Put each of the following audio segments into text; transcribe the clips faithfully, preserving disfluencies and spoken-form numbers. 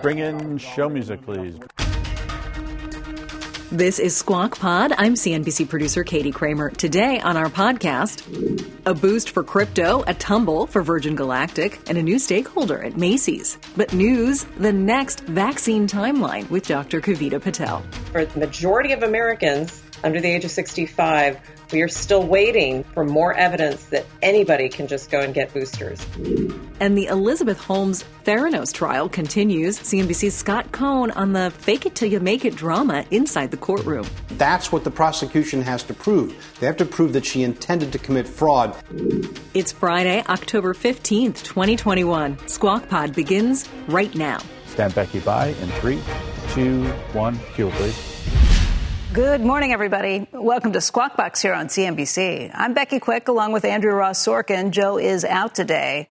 Bring in show music, please. This is Squawk Pod. I'm C N B C producer Katie Kramer. Today on our podcast, a boost for crypto, a tumble for Virgin Galactic, and a new stakeholder at Macy's. But news, the next vaccine timeline with Doctor Kavita Patel. For the majority of Americans under the age of sixty-five, we are still waiting for more evidence that anybody can just go and get boosters. And the Elizabeth Holmes Theranos trial continues. C N B C's Scott Cohn on the fake it till you make it drama inside the courtroom. That's what the prosecution has to prove. They have to prove that she intended to commit fraud. It's Friday, October fifteenth, twenty twenty-one. Squawk Pod begins right now. Stand Becky by in three, two, one, cue please. Good morning, everybody. Welcome to Squawk Box here on C N B C. I'm Becky Quick, along with Andrew Ross Sorkin. Joe is out today.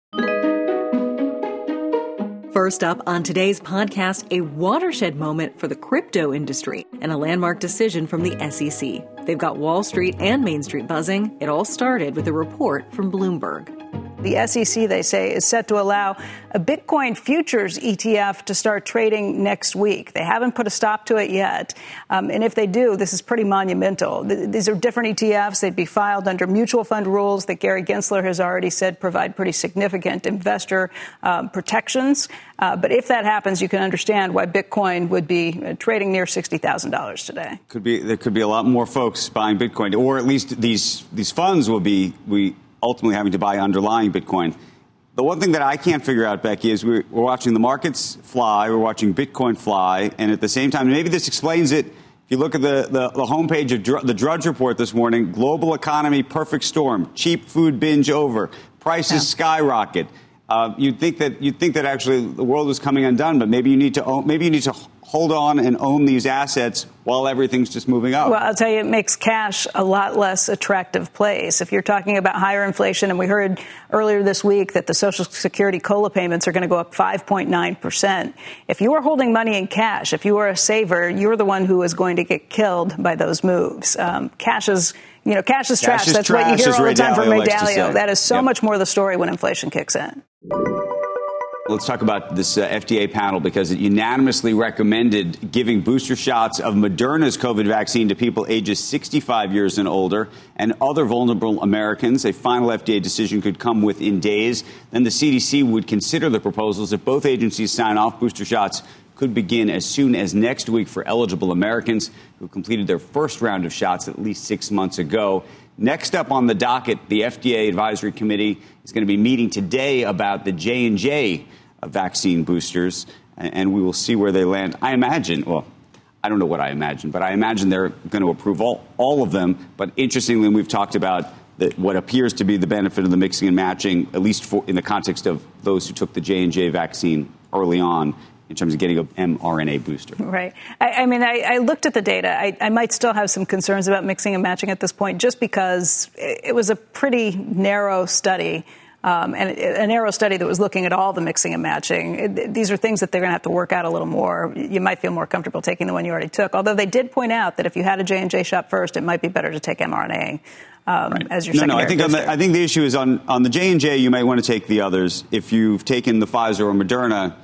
First up on today's podcast, a watershed moment for the crypto industry and a landmark decision from the S E C. They've got Wall Street and Main Street buzzing. It all started with a report from Bloomberg. The S E C, they say, is set to allow a Bitcoin futures E T F to start trading next week. They haven't put a stop to it yet. Um, and if they do, this is pretty monumental. Th- these are different E T Fs. They'd be filed under mutual fund rules that Gary Gensler has already said provide pretty significant investor um, protections. Uh, but if that happens, you can understand why Bitcoin would be uh, trading near sixty thousand dollars today. Could be there could be a lot more folks buying Bitcoin, or at least these these funds will be we. ultimately having to buy underlying Bitcoin. The one thing that I can't figure out, Becky, is we're watching the markets fly, we're watching Bitcoin fly, and at the same time, maybe this explains it. If you look at the, the, the homepage of Dr- the Drudge Report this morning, global economy, perfect storm, cheap food binge over, prices yeah. skyrocket. Uh, you'd think that you'd think that actually the world was coming undone, but maybe you need to own, maybe you need to hold on and own these assets while everything's just moving up. Well, I'll tell you, it makes cash a lot less attractive place. If you're talking about higher inflation, and we heard earlier this week that the Social Security COLA payments are going to go up five point nine percent. If you are holding money in cash, if you are a saver, you're the one who is going to get killed by those moves. Um, cash is You know, cash is trash. Cash is That's trash what you hear all the time from Ray Dalio. That is so yep. much more the story when inflation kicks in. Let's talk about this uh, F D A panel, because it unanimously recommended giving booster shots of Moderna's COVID vaccine to people ages sixty-five years and older and other vulnerable Americans. A final F D A decision could come within days. Then the C D C would consider the proposals. If both agencies sign off, booster shots could begin as soon as next week for eligible Americans who completed their first round of shots at least six months ago. Next up on the docket, the F D A Advisory Committee is going to be meeting today about the J and J vaccine boosters, and we will see where they land. I imagine, well, I don't know what I imagine, but I imagine they're going to approve all, all of them. But interestingly, we've talked about the, what appears to be the benefit of the mixing and matching, at least for, in the context of those who took the J and J vaccine early on, in terms of getting a mRNA booster. Right. I, I mean, I, I looked at the data. I, I might still have some concerns about mixing and matching at this point, just because it was a pretty narrow study, um, and a narrow study that was looking at all the mixing and matching. It, these are things that they're going to have to work out a little more. You might feel more comfortable taking the one you already took, although they did point out that if you had a J and J shot first, it might be better to take mRNA um, right. as your no, secondary. No, I think, on the, I think the issue is on, on the J and J, you might want to take the others. If you've taken the Pfizer or Moderna,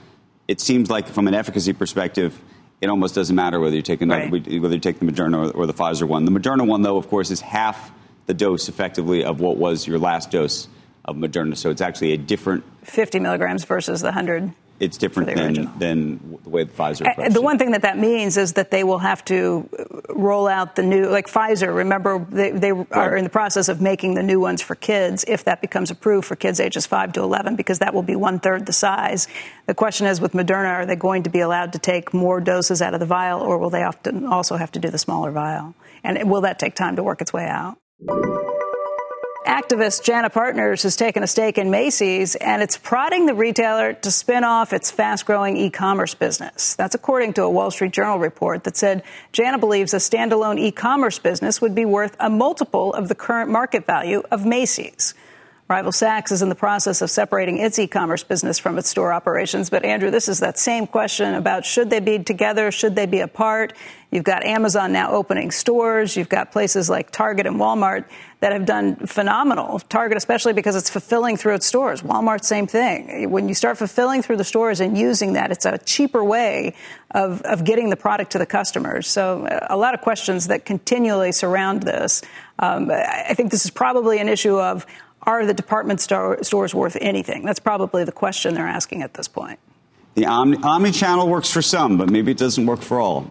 it seems like from an efficacy perspective, it almost doesn't matter whether you take another, right. whether you take the Moderna or the Pfizer one. The Moderna one, though, of course, is half the dose effectively of what was your last dose of Moderna. So it's actually a different fifty milligrams versus the one hundred. It's different the than, than the way the Pfizer approaches. The one thing that that means is that they will have to roll out the new, like Pfizer, remember, they, they right. are in the process of making the new ones for kids if that becomes approved for kids ages five to eleven, because that will be one-third the size. The question is, with Moderna, are they going to be allowed to take more doses out of the vial, or will they often also have to do the smaller vial? And will that take time to work its way out? Activist Jana Partners has taken a stake in Macy's, and it's prodding the retailer to spin off its fast-growing e-commerce business. That's according to a Wall Street Journal report that said Jana believes a standalone e-commerce business would be worth a multiple of the current market value of Macy's. Rival Saks is in the process of separating its e-commerce business from its store operations. But, Andrew, this is that same question about should they be together, should they be apart? You've got Amazon now opening stores. You've got places like Target and Walmart that have done phenomenal. Target, especially because it's fulfilling through its stores. Walmart, same thing. When you start fulfilling through the stores and using that, it's a cheaper way of, of getting the product to the customers. So a lot of questions that continually surround this. Um, I think this is probably an issue of, are the department store stores worth anything? That's probably the question they're asking at this point. The omni- omnichannel works for some, but maybe it doesn't work for all.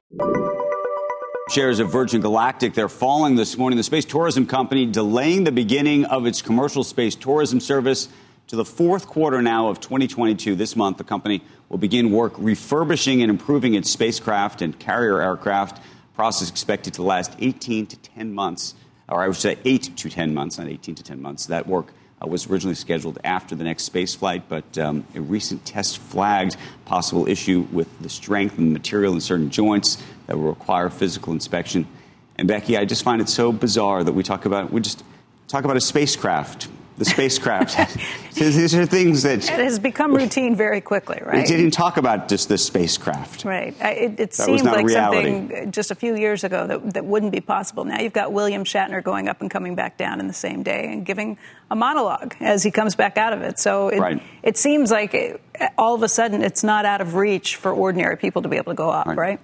Shares of Virgin Galactic, they're falling this morning. The space tourism company delaying the beginning of its commercial space tourism service to the fourth quarter now of twenty twenty-two. This month, the company will begin work refurbishing and improving its spacecraft and carrier aircraft. Process expected to last eighteen to ten months. Or I would say eight to ten months, not eighteen to ten months. That work uh, was originally scheduled after the next space flight, but um, a recent test flagged possible issue with the strength and material in certain joints that will require physical inspection. And, Becky, I just find it so bizarre that we talk about we just talk about a spacecraft. The spacecraft. These are things that... It has become routine very quickly, right? We didn't talk about just the spacecraft. Right. It, it seemed like reality. Something just a few years ago that, that wouldn't be possible. Now you've got William Shatner going up and coming back down in the same day and giving a monologue as he comes back out of it. So it, right. it seems like it, all of a sudden it's not out of reach for ordinary people to be able to go up, right? right?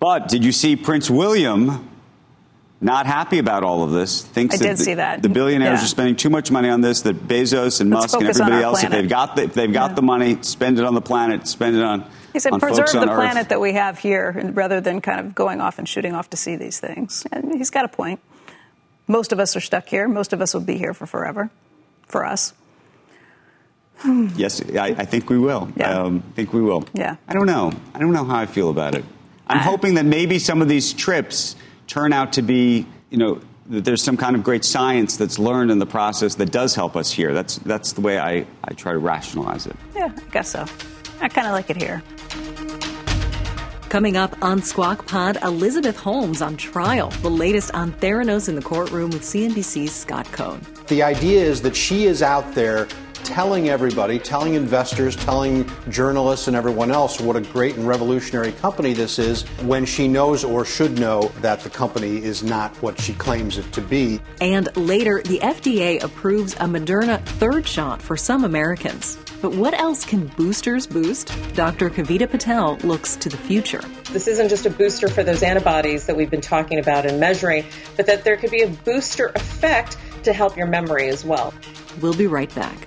But did you see Prince William... not happy about all of this, thinks that the, that the billionaires yeah. are spending too much money on this, that Bezos and Let's Musk and everybody else, planet. if they've got the, if they've got yeah. the money, spend it on the planet, spend it on He said, on preserve the planet Earth. That we have here rather than kind of going off and shooting off to see these things. And he's got a point. Most of us are stuck here. Most of us will be here for forever, for us. Yes, I, I think we will. Yeah. Um, I think we will. Yeah. I don't know. I don't know how I feel about it. I'm I, hoping that maybe some of these trips... turn out to be, you know, that there's some kind of great science that's learned in the process that does help us here. That's that's the way I, I try to rationalize it. Yeah, I guess so. I kind of like it here. Coming up on Squawk Pod, Elizabeth Holmes on trial. The latest on Theranos in the courtroom with C N B C's Scott Cohn. The idea is that she is out there telling everybody, telling investors, telling journalists and everyone else what a great and revolutionary company this is when she knows or should know that the company is not what she claims it to be. And later, the F D A approves a Moderna third shot for some Americans. But what else can boosters boost? Doctor Kavita Patel looks to the future. This isn't just a booster for those antibodies that we've been talking about and measuring, but that there could be a booster effect to help your memory as well. We'll be right back.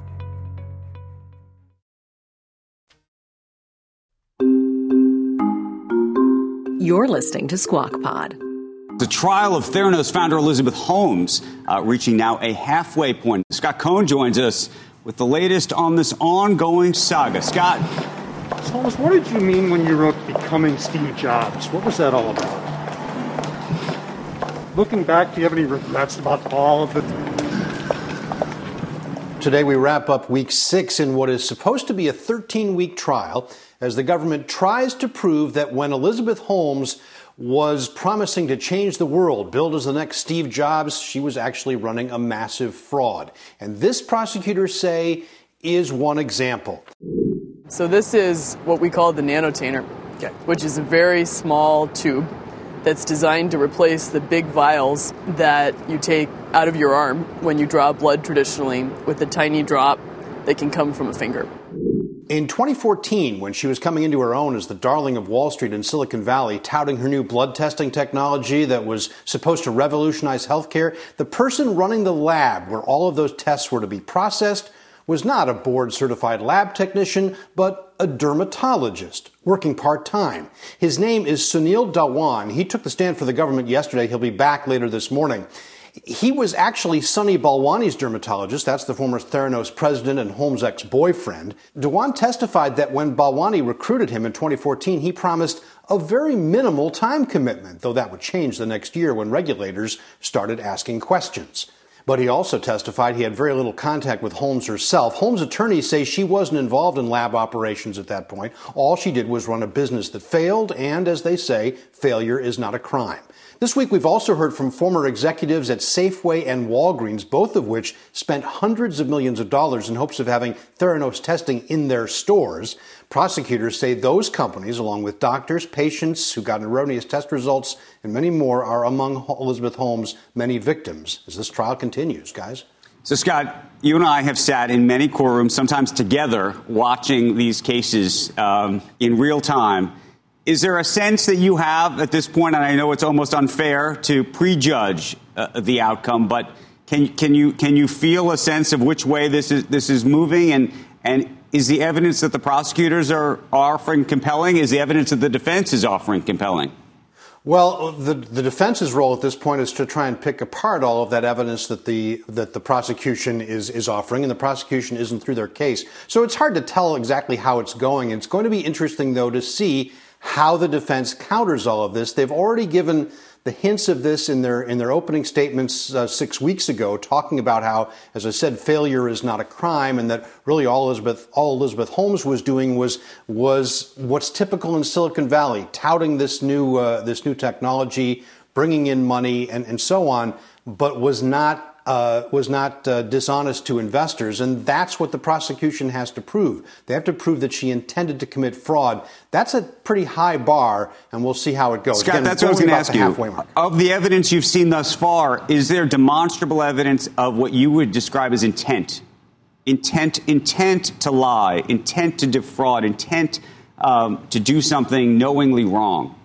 You're listening to Squawk Pod. The trial of Theranos founder Elizabeth Holmes uh, reaching now a halfway point. Scott Cohn joins us with the latest on this ongoing saga. Scott. So Holmes, what did you mean when you wrote Becoming Steve Jobs? What was that all about? Looking back, do you have any regrets about all of it? Today we wrap up week six in what is supposed to be a thirteen-week trial as the government tries to prove that when Elizabeth Holmes was promising to change the world, billed as the next Steve Jobs, she was actually running a massive fraud. And this, prosecutors say, is one example. So this is what we call the nanotainer, okay. which is a very small tube that's designed to replace the big vials that you take out of your arm when you draw blood traditionally with a tiny drop that can come from a finger. In twenty fourteen, when she was coming into her own as the darling of Wall Street and Silicon Valley, touting her new blood testing technology that was supposed to revolutionize healthcare, the person running the lab where all of those tests were to be processed was not a board-certified lab technician, but a dermatologist working part-time. His name is Sunil Dhawan. He took the stand for the government yesterday. He'll be back later this morning. He was actually Sunny Balwani's dermatologist. That's the former Theranos president and Holmes' ex-boyfriend. Dhawan testified that when Balwani recruited him in twenty fourteen, he promised a very minimal time commitment, though that would change the next year when regulators started asking questions. But he also testified he had very little contact with Holmes herself. Holmes' attorneys say she wasn't involved in lab operations at that point. All she did was run a business that failed, and as they say, failure is not a crime. This week we've also heard from former executives at Safeway and Walgreens, both of which spent hundreds of millions of dollars in hopes of having Theranos testing in their stores. Prosecutors say those companies, along with doctors, patients who got erroneous test results, and many more, are among Elizabeth Holmes' many victims as this trial continues, guys. So, Scott, you and I have sat in many courtrooms, sometimes together, watching these cases um, in real time. Is there a sense that you have at this point, and I know it's almost unfair to prejudge uh, the outcome, but can can you can you feel a sense of which way this is this is moving, and and is the evidence that the prosecutors are offering compelling? Is the evidence that the defense is offering compelling? Well, the, the defense's role at this point is to try and pick apart all of that evidence that the that the prosecution is, is offering, and the prosecution isn't through their case. So it's hard to tell exactly how it's going. It's going to be interesting, though, to see how the defense counters all of this. They've already given the hints of this in their in their opening statements uh, six weeks ago, talking about how, as I said, failure is not a crime, and that really all Elizabeth all Elizabeth Holmes was doing was was what's typical in Silicon Valley, touting this new uh, this new technology, bringing in money, and, and so on, but was not. Uh, was not uh, dishonest to investors, and that's what the prosecution has to prove. They have to prove that she intended to commit fraud. That's a pretty high bar, and we'll see how it goes. Scott, Again, that's what I was going to ask you. Of the evidence you've seen thus far, is there demonstrable evidence of what you would describe as intent? Intent, intent to lie, intent to defraud, intent um, to do something knowingly wrong?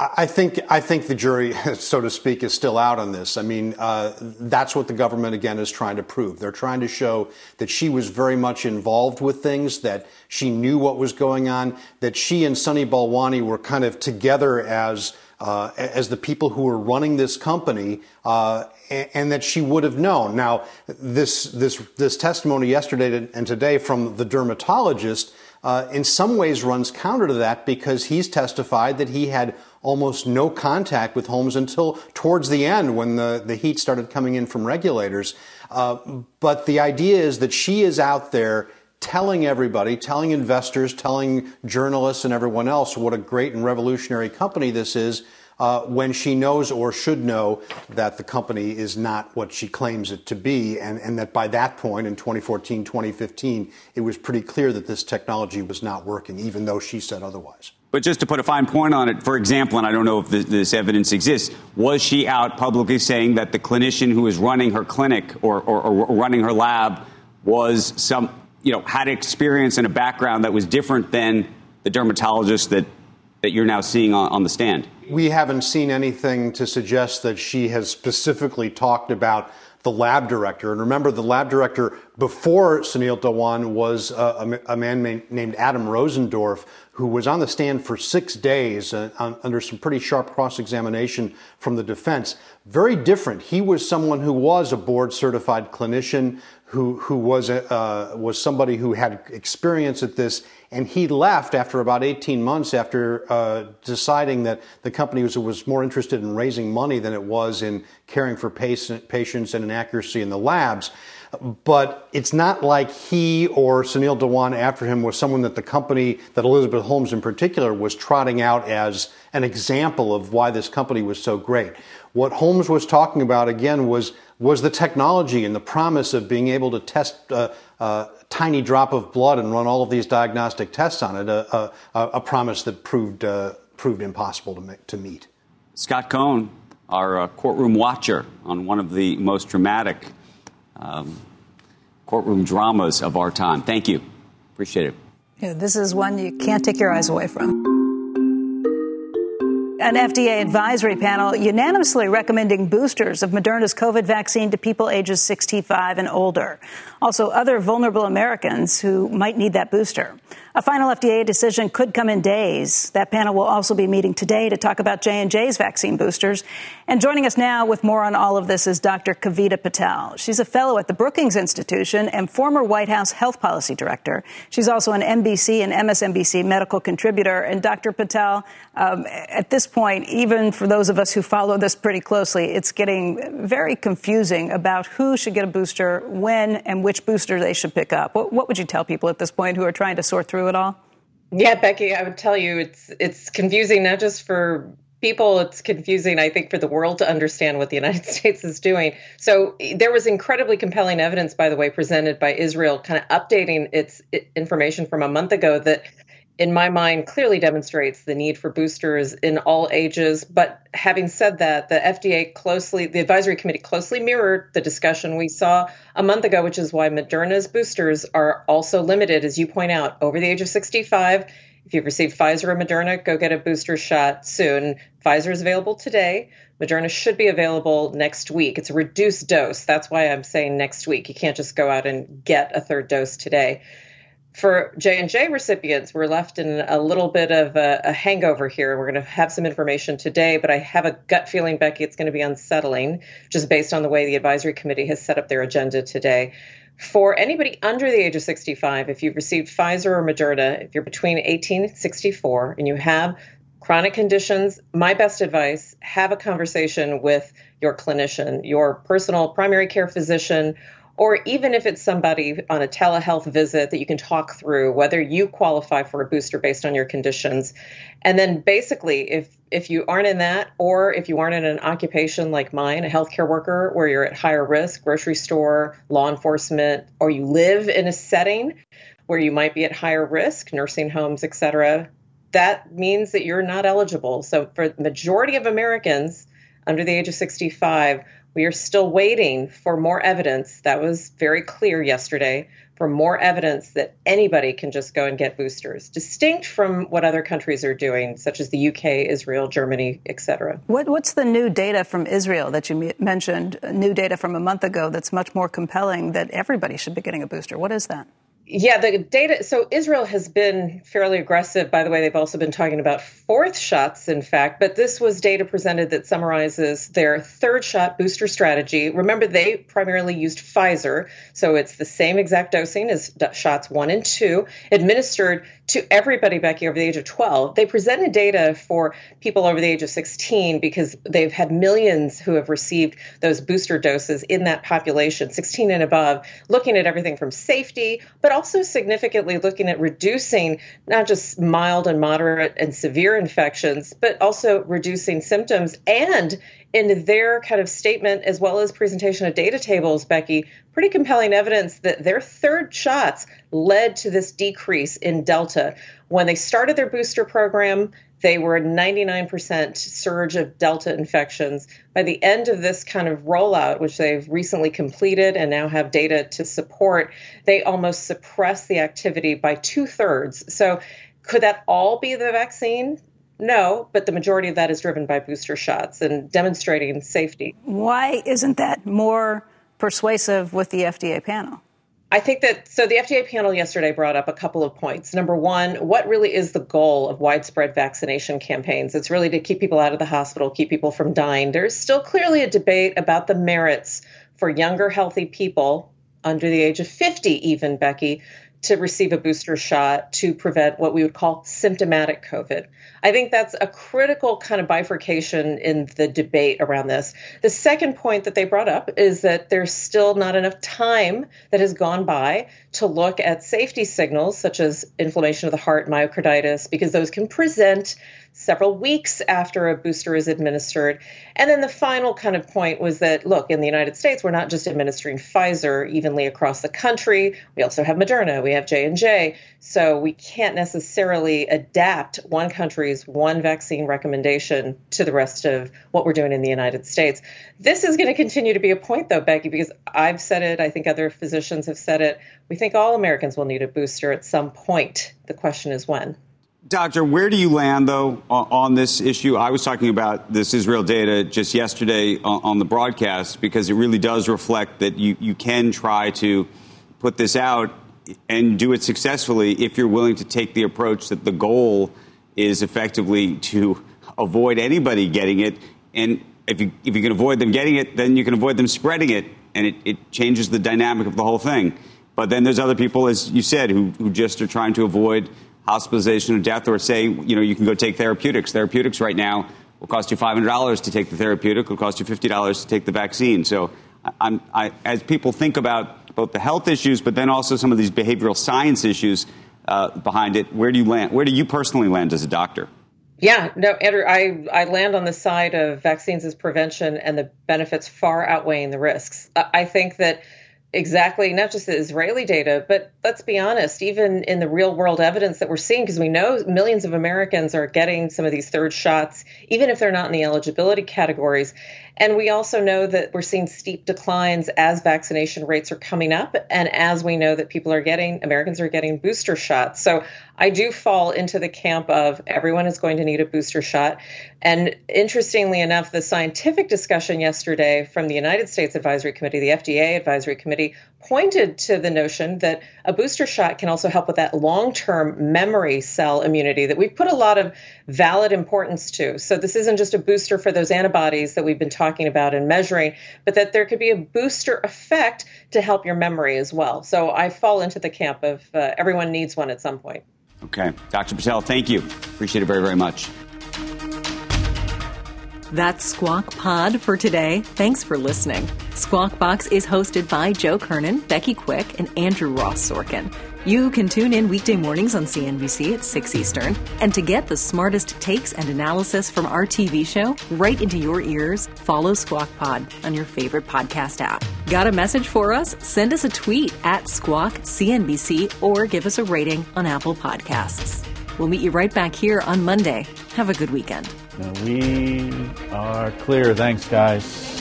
I think I think the jury, so to speak, is still out on this. I mean, uh, that's what the government, again, is trying to prove. They're trying to show that she was very much involved with things, that she knew what was going on, that she and Sunny Balwani were kind of together as uh, as the people who were running this company, uh, and, and that she would have known. Now, this this this testimony yesterday and today from the dermatologist uh, in some ways runs counter to that, because he's testified that he had almost no contact with Holmes until towards the end when the, the heat started coming in from regulators. Uh, but the idea is that she is out there telling everybody, telling investors, telling journalists and everyone else what a great and revolutionary company this is, uh, when she knows or should know that the company is not what she claims it to be, and, and that by that point in twenty fourteen, twenty fifteen, it was pretty clear that this technology was not working, even though she said otherwise. But just to put a fine point on it, for example, and I don't know if this, this evidence exists, was she out publicly saying that the clinician who was running her clinic or, or, or running her lab was some, you know, had experience and a background that was different than the dermatologist that, that you're now seeing on, on the stand? We haven't seen anything to suggest that she has specifically talked about the lab director. And remember, the lab director before Sunil Dhawan was a, a man named Adam Rosendorf, who was on the stand for six days uh, on, under some pretty sharp cross-examination from the defense. Very different. He was someone who was a board-certified clinician, who who was a, uh, was somebody who had experience at this, and he left after about eighteen months after uh, deciding that the company was, was more interested in raising money than it was in caring for patient, patients and inaccuracy in the labs. But it's not like he or Sunil Dhawan after him was someone that the company, that Elizabeth Holmes in particular, was trotting out as an example of why this company was so great. What Holmes was talking about, again, was was the technology and the promise of being able to test uh, a tiny drop of blood and run all of these diagnostic tests on it, a, a, a promise that proved uh, proved impossible to, make, to meet. Scott Cohn, our uh, courtroom watcher on one of the most dramatic Um, courtroom dramas of our time. Thank you. Appreciate it. Yeah, this is one you can't take your eyes away from. An F D A advisory panel unanimously recommending boosters of Moderna's COVID vaccine to people ages sixty-five and older. Also, other vulnerable Americans who might need that booster. A final F D A decision could come in days. That panel will also be meeting today to talk about J and J's vaccine boosters. And joining us now with more on all of this is Doctor Kavita Patel. She's a fellow at the Brookings Institution and former White House health policy director. She's also an N B C and M S N B C medical contributor. And Doctor Patel, um, at this point, even for those of us who follow this pretty closely, it's getting very confusing about who should get a booster, when, and which booster they should pick up. What, what would you tell people at this point who are trying to sort through it all? Yeah, Becky, I would tell you it's it's confusing, not just for people. It's confusing, I think, for the world to understand what the United States is doing. So there was incredibly compelling evidence, by the way, presented by Israel, kind of updating its information from a month ago that, in my mind, clearly demonstrates the need for boosters in all ages. But having said that, the F D A closely, the advisory committee closely mirrored the discussion we saw a month ago, which is why Moderna's boosters are also limited, as you point out, over the age of sixty-five. If you've received Pfizer or Moderna, go get a booster shot soon. Pfizer is available today. Moderna should be available next week. It's a reduced dose. That's why I'm saying next week. You can't just go out and get a third dose today. For J and J recipients, we're left in a little bit of a, a hangover here. We're going to have some information today, but I have a gut feeling, Becky, it's going to be unsettling, just based on the way the advisory committee has set up their agenda today. For anybody under the age of sixty-five, if you've received Pfizer or Moderna, if you're between eighteen and sixty-four and you have chronic conditions, my best advice, have a conversation with your clinician, your personal primary care physician, or even if it's somebody on a telehealth visit that you can talk through whether you qualify for a booster based on your conditions. And then basically, if if you aren't in that, or if you aren't in an occupation like mine, a healthcare worker, where you're at higher risk, grocery store, law enforcement, or you live in a setting where you might be at higher risk, nursing homes, et cetera, that means that you're not eligible. So for the majority of Americans under the age of sixty-five, we are still waiting for more evidence. That was very clear yesterday, for more evidence that anybody can just go and get boosters, distinct from what other countries are doing, such as the U K, Israel, Germany, et cetera. What, what's the new data from Israel that you mentioned, new data from a month ago that's much more compelling that everybody should be getting a booster? What is that? Yeah, the data. So Israel has been fairly aggressive. By the way, they've also been talking about fourth shots, in fact. But this was data presented that summarizes their third shot booster strategy. Remember, they primarily used Pfizer. So it's the same exact dosing as shots one and two administered to everybody, Becky, over the age of twelve. They presented data for people over the age of sixteen because they've had millions who have received those booster doses in that population, sixteen and above, looking at everything from safety, but also significantly looking at reducing not just mild and moderate and severe infections, but also reducing symptoms. And in their kind of statement, as well as presentation of data tables, Becky, pretty compelling evidence that their third shots led to this decrease in Delta. When they started their booster program, they were a ninety-nine percent surge of Delta infections. By the end of this kind of rollout, which they've recently completed and now have data to support, they almost suppressed the activity by two-thirds. So could that all be the vaccine? No, but the majority of that is driven by booster shots and demonstrating safety. Why isn't that more persuasive with the F D A panel? I think that, so the F D A panel yesterday brought up a couple of points. Number one, what really is the goal of widespread vaccination campaigns? It's really to keep people out of the hospital, keep people from dying. There's still clearly a debate about the merits for younger, healthy people under the age of fifty, even, Becky, to receive a booster shot to prevent what we would call symptomatic COVID. I think that's a critical kind of bifurcation in the debate around this. The second point that they brought up is that there's still not enough time that has gone by to look at safety signals such as inflammation of the heart, myocarditis, because those can present several weeks after a booster is administered. And then the final kind of point was that, look, in the United States, we're not just administering Pfizer evenly across the country. We also have Moderna, we have J and J. So we can't necessarily adapt one country's one vaccine recommendation to the rest of what we're doing in the United States. This is going to continue to be a point, though, Becky, because I've said it. I think other physicians have said it. We think all Americans will need a booster at some point. The question is when. Doctor, where do you land, though, on this issue? I was talking about this Israel data just yesterday on the broadcast because it really does reflect that you, you can try to put this out and do it successfully if you're willing to take the approach that the goal is effectively to avoid anybody getting it. And if you, if you can avoid them getting it, then you can avoid them spreading it. And it, it changes the dynamic of the whole thing. But then there's other people, as you said, who, who just are trying to avoid hospitalization or death, or say, you know, you can go take therapeutics. Therapeutics right now will cost you five hundred dollars to take the therapeutic. It'll cost you fifty dollars to take the vaccine. So I'm, I, as people think about both the health issues, but then also some of these behavioral science issues uh, behind it, where do you land? Where do you personally land as a doctor? Yeah, no, Andrew, I, I land on the side of vaccines as prevention and the benefits far outweighing the risks. I think that exactly, not just the Israeli data, but let's be honest, even in the real world evidence that we're seeing, because we know millions of Americans are getting some of these third shots, even if they're not in the eligibility categories. And we also know that we're seeing steep declines as vaccination rates are coming up. And as we know that people are getting, Americans are getting booster shots. So I do fall into the camp of everyone is going to need a booster shot. And interestingly enough, the scientific discussion yesterday from the United States Advisory Committee, the F D A Advisory Committee, pointed to the notion that a booster shot can also help with that long-term memory cell immunity that we've put a lot of valid importance to. So this isn't just a booster for those antibodies that we've been talking about and measuring, but that there could be a booster effect to help your memory as well. So I fall into the camp of uh, everyone needs one at some point. Okay. Doctor Patel, thank you. Appreciate it very, very much. That's Squawk Pod for today. Thanks for listening. Squawk Box is hosted by Joe Kernan, Becky Quick, and Andrew Ross Sorkin. You can tune in weekday mornings on C N B C at six Eastern. And to get the smartest takes and analysis from our T V show right into your ears, follow Squawk Pod on your favorite podcast app. Got a message for us? Send us a tweet at Squawk C N B C or give us a rating on Apple Podcasts. We'll meet you right back here on Monday. Have a good weekend. We are clear. Thanks, guys.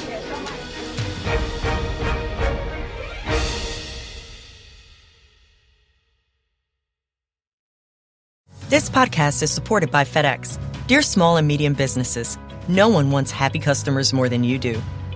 This podcast is supported by FedEx. Dear small and medium businesses, no one wants happy customers more than you do.